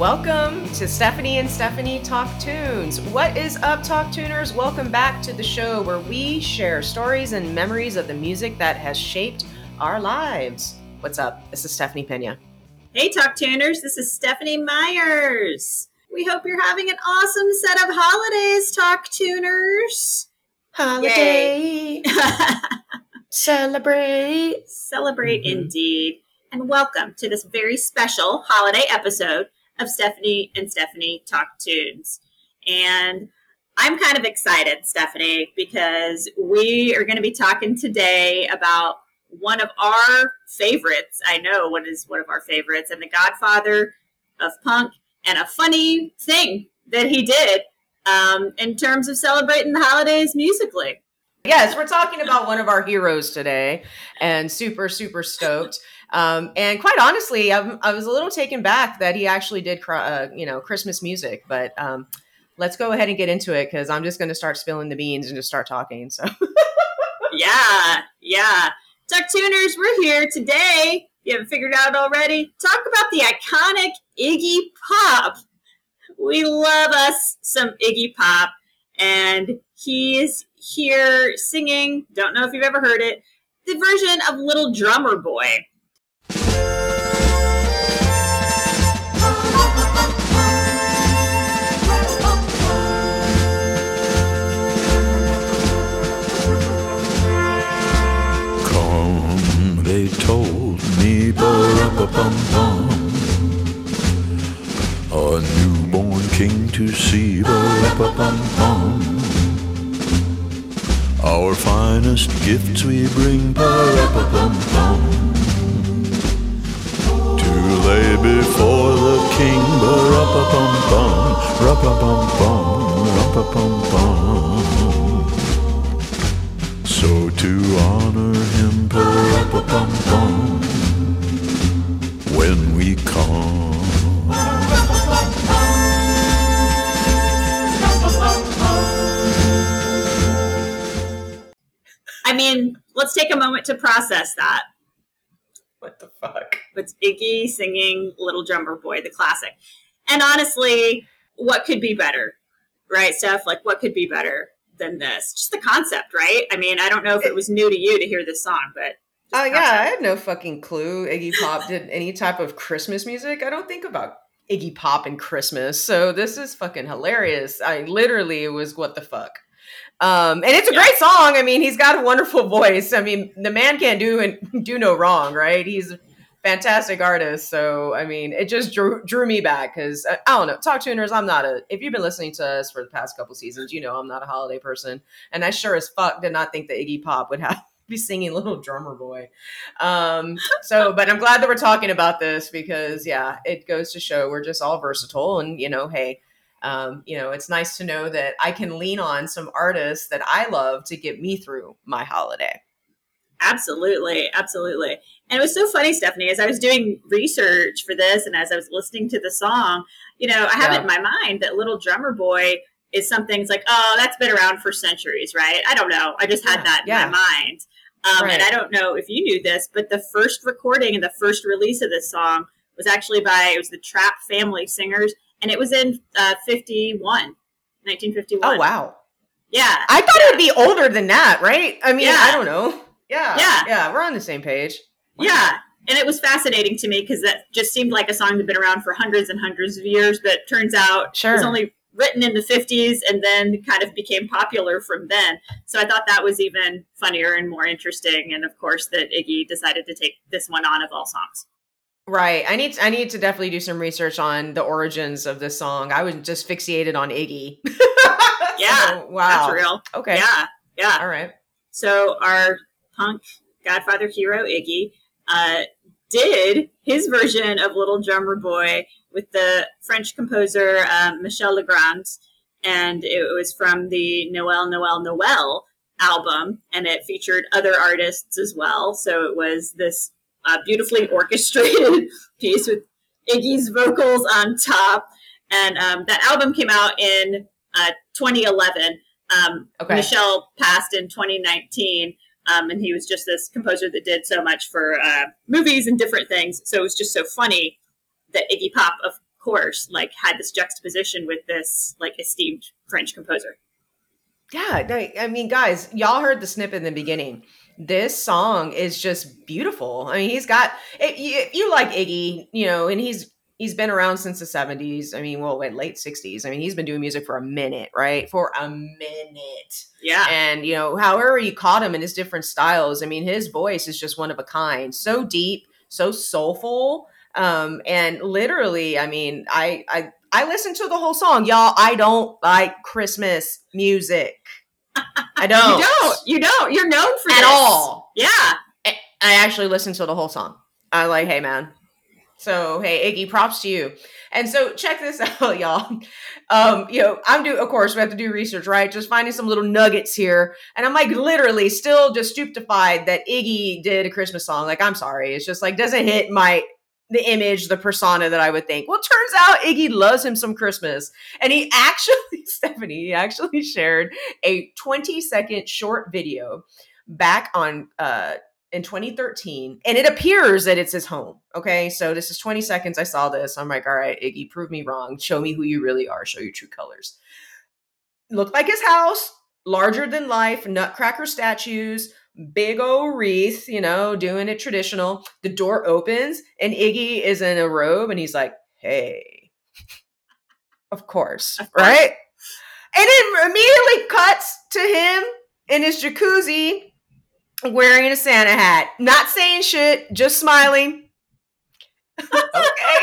Welcome to Stephanie and Stephanie Talk Tunes. What is up, Talk Tuners? Welcome back to the show where we share stories and memories of the music that has shaped our lives. What's up? This is Stephanie Pena. Hey, Talk Tuners. This is Stephanie Myers. We hope you're having an awesome set of holidays, Talk Tuners. Holiday. Celebrate. Celebrate indeed. And welcome to this very special holiday episode of Stephanie and Stephanie Talk Tunes. And I'm kind of excited, Stephanie, because we are going to be talking today about one of our favorites. I know what is one of our favorites, and the godfather of punk, and a funny thing that he did in terms of celebrating the holidays musically. Yes, we're talking about one of our heroes today, and super, super stoked. And quite honestly, I was a little taken back that he actually did, Christmas music. But let's go ahead and get into it, because I'm just going to start spilling the beans and just start talking. So, yeah. Talk Tuners, we're here today. If you haven't figured out already, talk about the iconic Iggy Pop. We love us some Iggy Pop, and he's here singing, don't know if you've ever heard it, the version of Little Drummer Boy. Come, they told me, ba-ra-ba-bum-bum, a newborn king to see, ba-ra-ba-bum-bum. Our finest gifts we bring, ba-ra-ba-bum-bum, to lay before the king, ba-ra-ba-bum-bum, ra-ba-bum-bum, ra-ba-bum-bum. So to honor him, ba-ra-ba-bum-bum, when we come. I mean, let's take a moment to process that. What the fuck? It's Iggy singing Little Drummer Boy, the classic. And honestly, what could be better? Right, Steph? Like, what could be better than this? Just the concept, right? I mean, I don't know if it was new to you to hear this song, but... Oh, yeah, I had no fucking clue Iggy Pop did any type of Christmas music. I don't think about Iggy Pop and Christmas, so this is fucking hilarious. I literally was what the fuck. And it's a great song. I mean, he's got a wonderful voice. I mean, the man can't do no wrong, right? He's a fantastic artist. So, I mean, it just drew me back because, I don't know, Talk Tuners, if you've been listening to us for the past couple seasons, you know I'm not a holiday person. And I sure as fuck did not think that Iggy Pop would have be singing Little Drummer Boy. But I'm glad that we're talking about this because, yeah, it goes to show we're just all versatile and, you know, hey, it's nice to know that I can lean on some artists that I love to get me through my holiday. Absolutely. Absolutely. And it was so funny, Stephanie, as I was doing research for this and as I was listening to the song, you know, I have it in my mind that Little Drummer Boy is something's like, oh, that's been around for centuries, right? I don't know. I just had that in my mind. Right. And I don't know if you knew this, but the first recording and the first release of this song was actually by the Trap Family Singers. And it was in 1951. Oh, wow. Yeah. I thought it would be older than that, right? I mean, I don't know. Yeah, we're on the same page. Wow. Yeah, and it was fascinating to me because that just seemed like a song that had been around for hundreds and hundreds of years, but it turns out it was only written in the 50s and then kind of became popular from then. So I thought that was even funnier and more interesting. And, of course, that Iggy decided to take this one on of all songs. Right. I need to definitely do some research on the origins of this song. I was just fixated on Iggy. Yeah. So, wow. That's real. Okay. Yeah. Yeah. All right. So our punk godfather hero, Iggy, did his version of Little Drummer Boy with the French composer, Michel Legrand. And it was from the Noël Noël Noël album. And it featured other artists as well. So it was this beautifully orchestrated piece with Iggy's vocals on top. And that album came out in 2011. Michel passed in 2019, and he was just this composer that did so much for movies and different things. So it was just so funny that Iggy Pop, of course, like, had this juxtaposition with this, like, esteemed French composer. Yeah, no, I mean, guys, y'all heard the snip in the beginning. This song is just beautiful. I mean, he's got, if you like Iggy, you know, and he's been around since the 70s. I mean, well, late 60s. I mean, he's been doing music for a minute, right? For a minute. Yeah. And, you know, however you caught him in his different styles, I mean, his voice is just one of a kind. So deep, so soulful. And literally, I mean, I listened to the whole song. Y'all, I don't like Christmas music. I don't. You don't. You're known for this. At all. Yeah. I actually listened to the whole song. I like, hey, man. So, hey, Iggy, props to you. And so check this out, y'all. You know, of course, we have to do research, right? Just finding some little nuggets here. And I'm like, literally still just stupefied that Iggy did a Christmas song. Like, I'm sorry. It's just like, doesn't hit the image, the persona that I would think. Well, turns out Iggy loves him some Christmas. And he actually, Stephanie, shared a 20-second short video back on in 2013. And it appears that it's his home. Okay. So this is 20 seconds. I saw this. I'm like, all right, Iggy, prove me wrong. Show me who you really are. Show your true colors. Looked like his house, larger than life, nutcracker statues, big old wreath, you know, doing it traditional. The door opens and Iggy is in a robe and he's like, hey, of course, right? And it immediately cuts to him in his jacuzzi wearing a Santa hat, not saying shit, just smiling. Okay.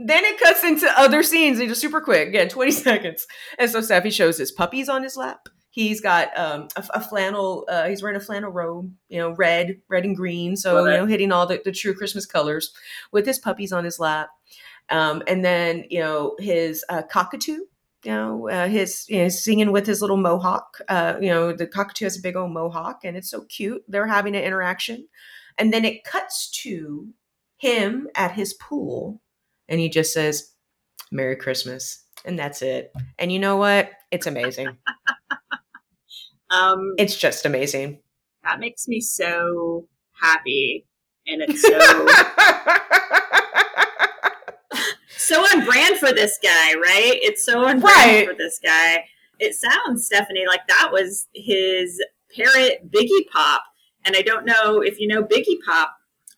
Then it cuts into other scenes, and just super quick, again, 20 seconds. And so Steffi shows his puppies on his lap. He's got he's wearing a flannel robe, you know, red and green. So, you know, hitting all the true Christmas colors with his puppies on his lap. And then, you know, his cockatoo, his singing with his little mohawk. You know, the cockatoo has a big old mohawk and it's so cute. They're having an interaction. And then it cuts to him at his pool and he just says, Merry Christmas. And that's it. And you know what? It's amazing. It's just amazing. That makes me so happy, and it's so so on brand for this guy, right? It's so on brand for this guy. It sounds, Stephanie, like that was his parrot, Biggie Pop, and I don't know if you know Biggie Pop,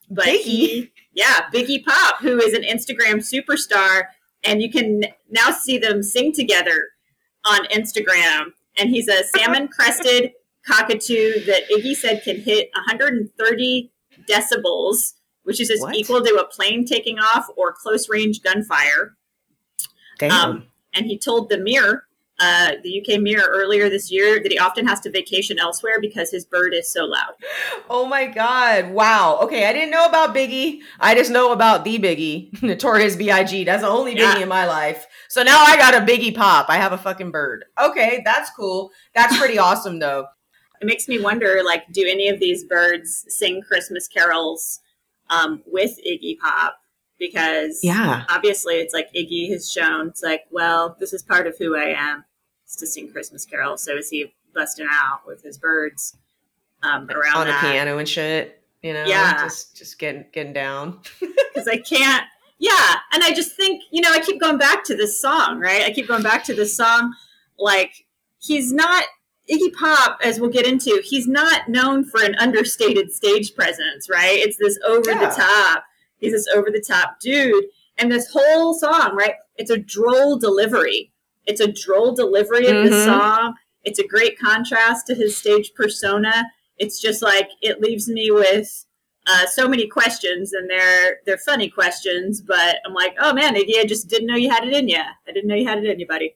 but Biggie Pop, who is an Instagram superstar, and you can now see them sing together on Instagram. And he's a salmon-crested cockatoo that Iggy said can hit 130 decibels, which is equal to a plane taking off or close-range gunfire. Damn. And he told the Mirror, the UK Mirror, earlier this year that he often has to vacation elsewhere because his bird is so loud. Oh, my God. Wow. Okay, I didn't know about Biggie. I just know about the Biggie, Notorious B.I.G. That's the only Biggie in my life. So now I got a Biggie Pop. I have a fucking bird. Okay, that's cool. That's pretty awesome, though. It makes me wonder, like, do any of these birds sing Christmas carols with Iggy Pop? Because obviously it's like Iggy has shown, it's like, well, this is part of who I am, is to sing Christmas carols. So is he busting out with his birds around on the piano and shit? You know, just getting down. Because I can't. Yeah. And I just think, you know, I keep going back to this song, right? Like, he's not, Iggy Pop, as we'll get into, he's not known for an understated stage presence, right? It's this over-the-top. He's this over-the-top dude. And this whole song, right? It's a droll delivery. It's a droll delivery of the song. It's a great contrast to his stage persona. It's just like, it leaves me with so many questions, and they're funny questions, but I'm like, oh man, Iggy, I just didn't know you had it in you. I didn't know you had it in you, buddy.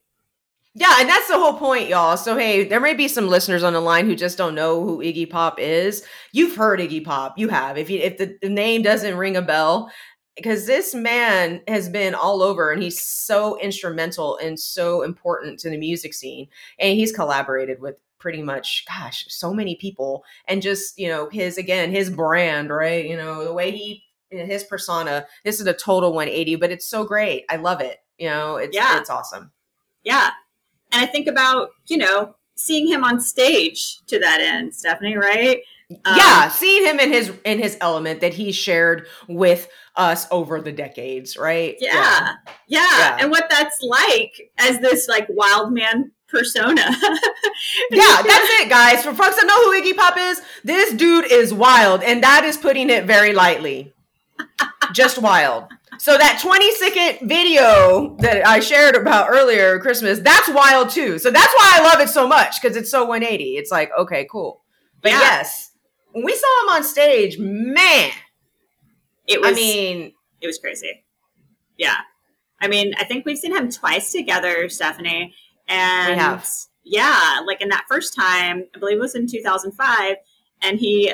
Yeah, and that's the whole point, y'all. So, hey, there may be some listeners on the line who just don't know who Iggy Pop is. You've heard Iggy Pop. You have. If the name doesn't ring a bell, because this man has been all over, and he's so instrumental and so important to the music scene, and he's collaborated with pretty much, gosh, so many people, and just, you know, his brand, right? You know, the way his persona, this is a total 180, but it's so great. I love it. You know, it's awesome. Yeah. And I think about, you know, seeing him on stage to that end, Stephanie, right? Yeah, seeing him in his element that he shared with us over the decades, right? Yeah. And what that's like as this like wild man persona. Yeah, that's it, guys. For folks that know who Iggy Pop is, this dude is wild, and that is putting it very lightly. Just wild. So that 20-second video that I shared about earlier, Christmas, that's wild too. So that's why I love it so much, because it's so 180. It's like, okay, cool. But yes, when we saw him on stage, man, it was crazy. Yeah. I mean, I think we've seen him twice together, Stephanie. And we have. Yeah, like in that first time, I believe it was in 2005. And he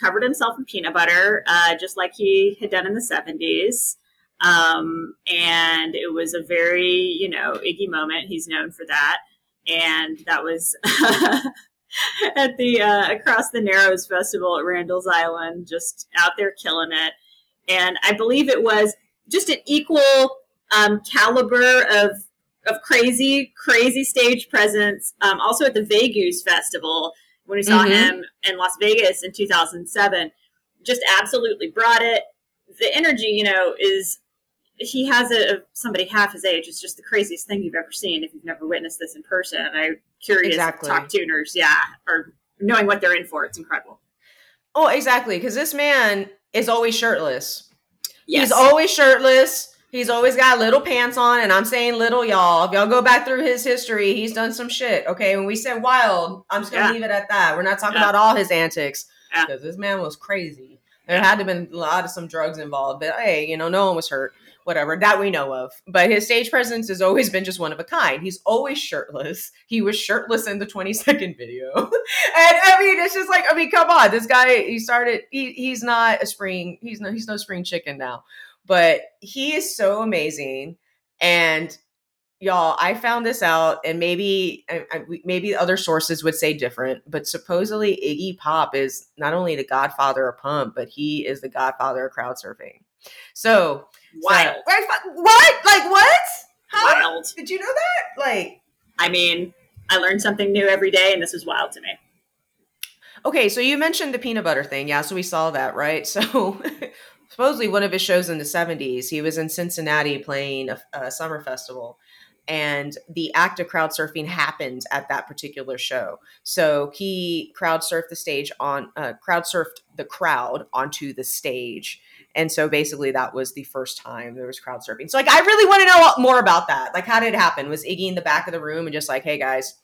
covered himself in peanut butter, just like he had done in the 70s. And it was a very, Iggy moment. He's known for that. And that was at the Across the Narrows Festival at Randall's Island, just out there killing it. And I believe it was just an equal caliber of crazy stage presence. Also at the Vegas Festival, when we saw him in Las Vegas in 2007, just absolutely brought it. The energy, he has somebody half his age. It's just the craziest thing you've ever seen if you've never witnessed this in person. I'm curious to talk tuners, or knowing what they're in for. It's incredible. Oh, exactly. Because this man is always shirtless. Yes. He's always shirtless. He's always got little pants on. And I'm saying little, y'all. If y'all go back through his history, he's done some shit. Okay. When we said wild, I'm just going to leave it at that. We're not talking about all his antics, because this man was crazy. There had to have been some drugs involved, but hey, no one was hurt, whatever, that we know of. But his stage presence has always been just one of a kind. He's always shirtless. He was shirtless in the 20-second video. And it's just like, come on, this guy, he's not a spring, he's no spring chicken now, but he is so amazing. And y'all, I found this out, and maybe other sources would say different, but supposedly Iggy Pop is not only the godfather of pump, but he is the godfather of crowd surfing. So wild. What? Like what? Huh? Wild. Did you know that? I learned something new every day, and this is wild to me. Okay, so you mentioned the peanut butter thing. Yeah, so we saw that, right? So supposedly one of his shows in the 70s, he was in Cincinnati playing a summer festival. And the act of crowd surfing happened at that particular show. So he crowd surfed the crowd onto the stage. And so basically that was the first time there was crowd surfing. So I really want to know more about that. Like, how did it happen? Was Iggy in the back of the room and just like, hey guys,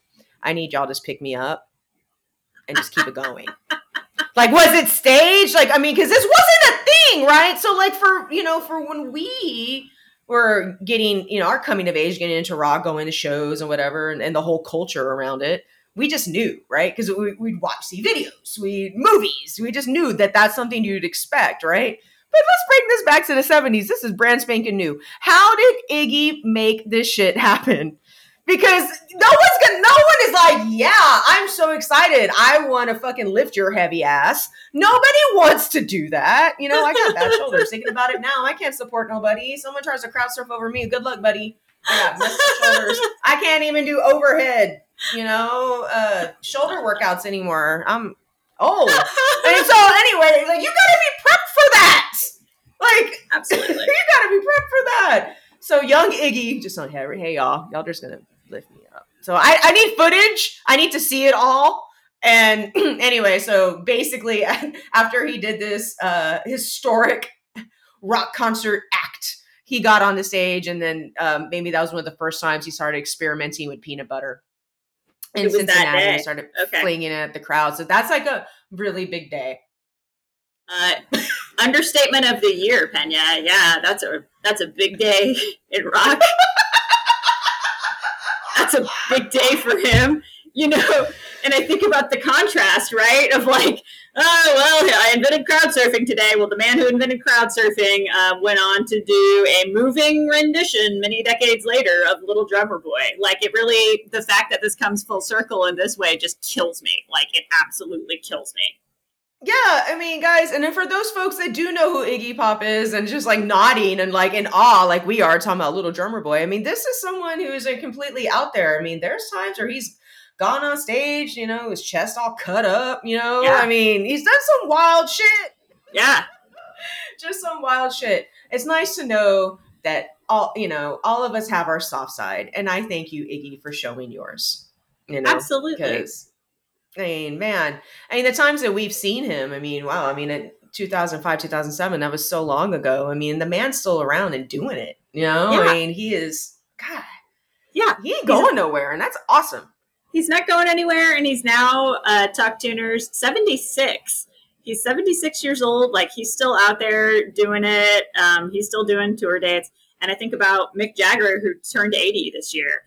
I need y'all to just pick me up and just keep it going? Like, was it staged? Cause this wasn't a thing, right? So for when we're getting, our coming of age, getting into rock, going to shows and whatever, and the whole culture around it, we just knew, right? Because we'd watch videos, movies. We just knew that that's something you'd expect, right? But let's bring this back to the 70s. This is brand spanking new. How did Iggy make this shit happen? Because no one is like, yeah, I'm so excited. I want to fucking lift your heavy ass. Nobody wants to do that. I got bad shoulders. Thinking about it now, I can't support nobody. Someone tries to crowd surf over me. Good luck, buddy. I got messed up shoulders. I can't even do overhead, shoulder workouts anymore. I'm old. And so anyway, you gotta be prepped for that. Absolutely. You gotta be prepped for that. So young Iggy, just on hey y'all just gonna lift me up. So I need footage. I need to see it all. And anyway, so basically after he did this historic rock concert act, he got on the stage, and then maybe that was one of the first times he started experimenting with peanut butter in Cincinnati. And started flinging it at the crowd. So that's a really big day. Understatement of the year, Pena. Yeah, that's a big day in rock. That's a big day for him, and I think about the contrast, right? Of I invented crowd surfing today. Well, the man who invented crowd surfing went on to do a moving rendition many decades later of Little Drummer Boy. The fact that this comes full circle in this way just kills me. It absolutely kills me. Yeah, guys, and then for those folks that do know who Iggy Pop is and just nodding and in awe, like we are talking about Little Drummer Boy, this is someone who is completely out there. There's times where he's gone on stage, you know, his chest all cut up, you know. Yeah. I mean, he's done some wild shit. Yeah. Just some wild shit. It's nice to know that all, you know, all of us have our soft side. And I thank you, Iggy, for showing yours. You know, absolutely. I mean, man, I mean, the times that we've seen him, I mean, wow. I mean, in 2005, 2007, that was so long ago. I mean, the man's still around and doing it, you know? Yeah. I mean, he is, God. Yeah. He ain't going nowhere. And that's awesome. He's not going anywhere. And he's now Talk Tuners 76. He's 76 years old. Like, he's still out there doing it. He's still doing tour dates. And I think about Mick Jagger, who turned 80 this year.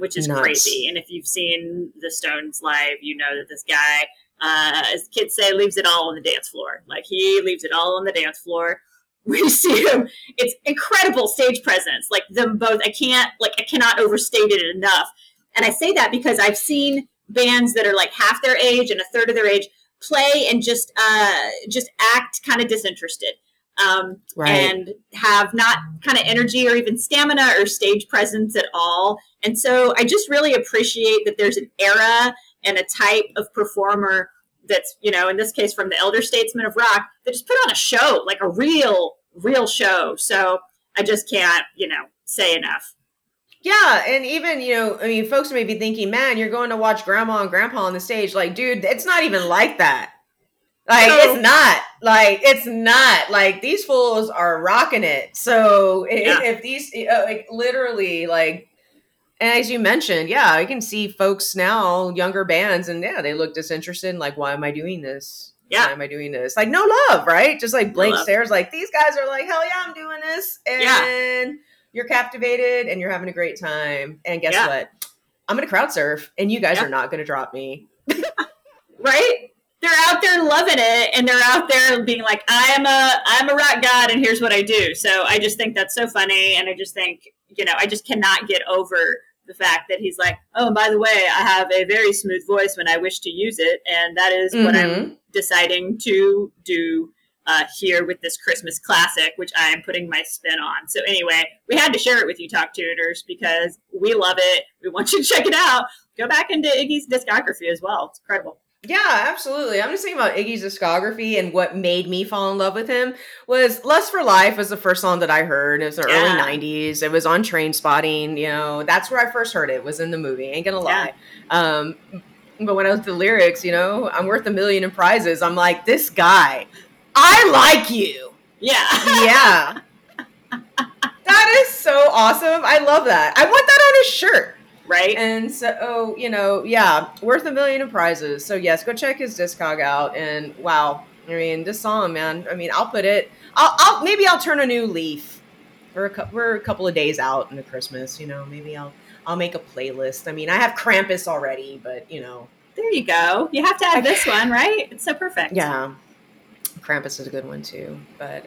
Which is nuts. Crazy. And if you've seen the Stones live, you know that this guy, as kids say, leaves it all on the dance floor. Like, he leaves it all on the dance floor. We see him. It's incredible stage presence. Like, them both. I cannot overstate it enough. And I say that because I've seen bands that are like half their age and a third of their age play and just act kind of disinterested. Right. And have not kind of energy or even stamina or stage presence at all. And so I just really appreciate that there's an era and a type of performer that's, you know, in this case from the elder statesmen of rock, that just put on a show, like a real show. So I just can't, you know, say enough. Yeah. And even, you know, I mean, folks may be thinking, man, you're going to watch grandma and grandpa on the stage. Like, dude, it's not even like that. Like, no. It's not like these fools are rocking it. So if these like literally like, and as you mentioned, yeah, I can see folks now, younger bands, and yeah, they look disinterested. Like, why am I doing this? Yeah. Why am I doing this? Like, no love, right? Just like blank stares. Like, these guys are like, hell yeah, I'm doing this. And you're captivated and you're having a great time. And guess what? I'm going to crowd surf and you guys are not going to drop me. Right? They're out there loving it, and they're out there being like, I'm a rock god, and here's what I do. So I just think that's so funny, and I just think, you know, I just cannot get over the fact that he's like, oh, and by the way, I have a very smooth voice when I wish to use it, and that is what I'm deciding to do here with this Christmas classic, which I am putting my spin on. So anyway, we had to share it with you, Talk Tuners, because we love it. We want you to check it out. Go back into Iggy's discography as well. It's incredible. Yeah, absolutely. I'm just thinking about Iggy's discography, and what made me fall in love with him was Lust for Life was the first song that I heard. It was the early 90s. It was on Trainspotting. You know, that's where I first heard it, was in the movie. Ain't gonna lie. But when I was the lyrics, you know, I'm worth a million in prizes. I'm like, this guy, I like you. Yeah. Yeah. That is so awesome. I love that. I want that on his shirt. Right. And so, you know, yeah, worth a million in prizes. So, yes, go check his discog out. And wow, I mean, this song, man, I mean, I'll put it, maybe I'll turn a new leaf. We're a couple of days out into Christmas, you know, maybe I'll make a playlist. I mean, I have Krampus already, but, you know. There you go. You have to add this one, right? It's so perfect. Yeah. Krampus is a good one, too. But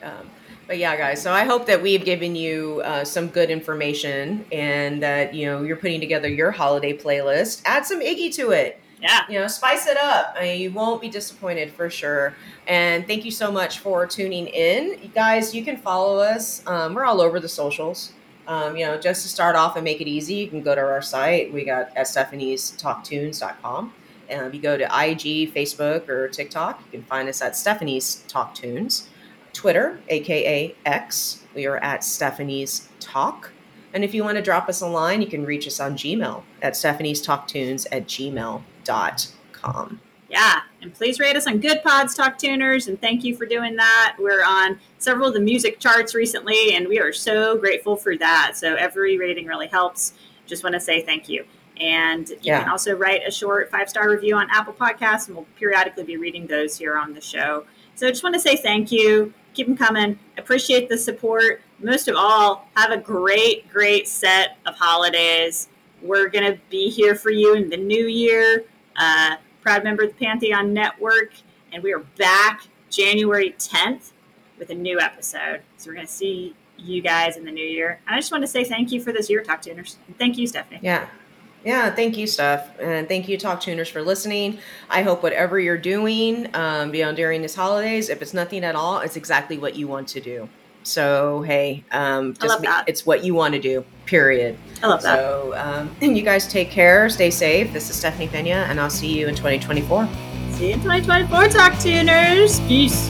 yeah, guys, so I hope that we've given you some good information, and that, you know, you're putting together your holiday playlist. Add some Iggy to it. Yeah. You know, spice it up. I mean, you won't be disappointed for sure. And thank you so much for tuning in. You guys, you can follow us. We're all over the socials. You know, just to start off and make it easy, you can go to our site. We got at Stephanie'sTalkTunes.com. And if you go to IG, Facebook, or TikTok, you can find us at Stephanie's Talk Tunes. Twitter, aka X, we are at Stephanie's Talk. And if you want to drop us a line, you can reach us on Gmail at stephaniestalktunes@gmail.com. Yeah, and please rate us on Good Pods, Talk Tuners, and thank you for doing that. We're on several of the music charts recently, and we are so grateful for that. So every rating really helps. Just want to say thank you. And you can also write a short 5-star review on Apple Podcasts, and we'll periodically be reading those here on the show. So I just want to say thank you. Keep them coming. Appreciate the support. Most of all, have a great, great set of holidays. We're going to be here for you in the new year. Proud member of the Pantheon Network. And we are back January 10th with a new episode. So we're going to see you guys in the new year. And I just want to say thank you for this year, Talk Tuners. And thank you, Stephanie. Yeah. Yeah, thank you, Steph. And thank you, Talk Tuners, for listening. I hope whatever you're doing, you know, during these holidays, if it's nothing at all, it's exactly what you want to do. So, hey, I love that. It's what you want to do, period. I love that. So, and you guys take care, stay safe. This is Stephanie Pena, and I'll see you in 2024. See you in 2024, Talk Tuners. Peace.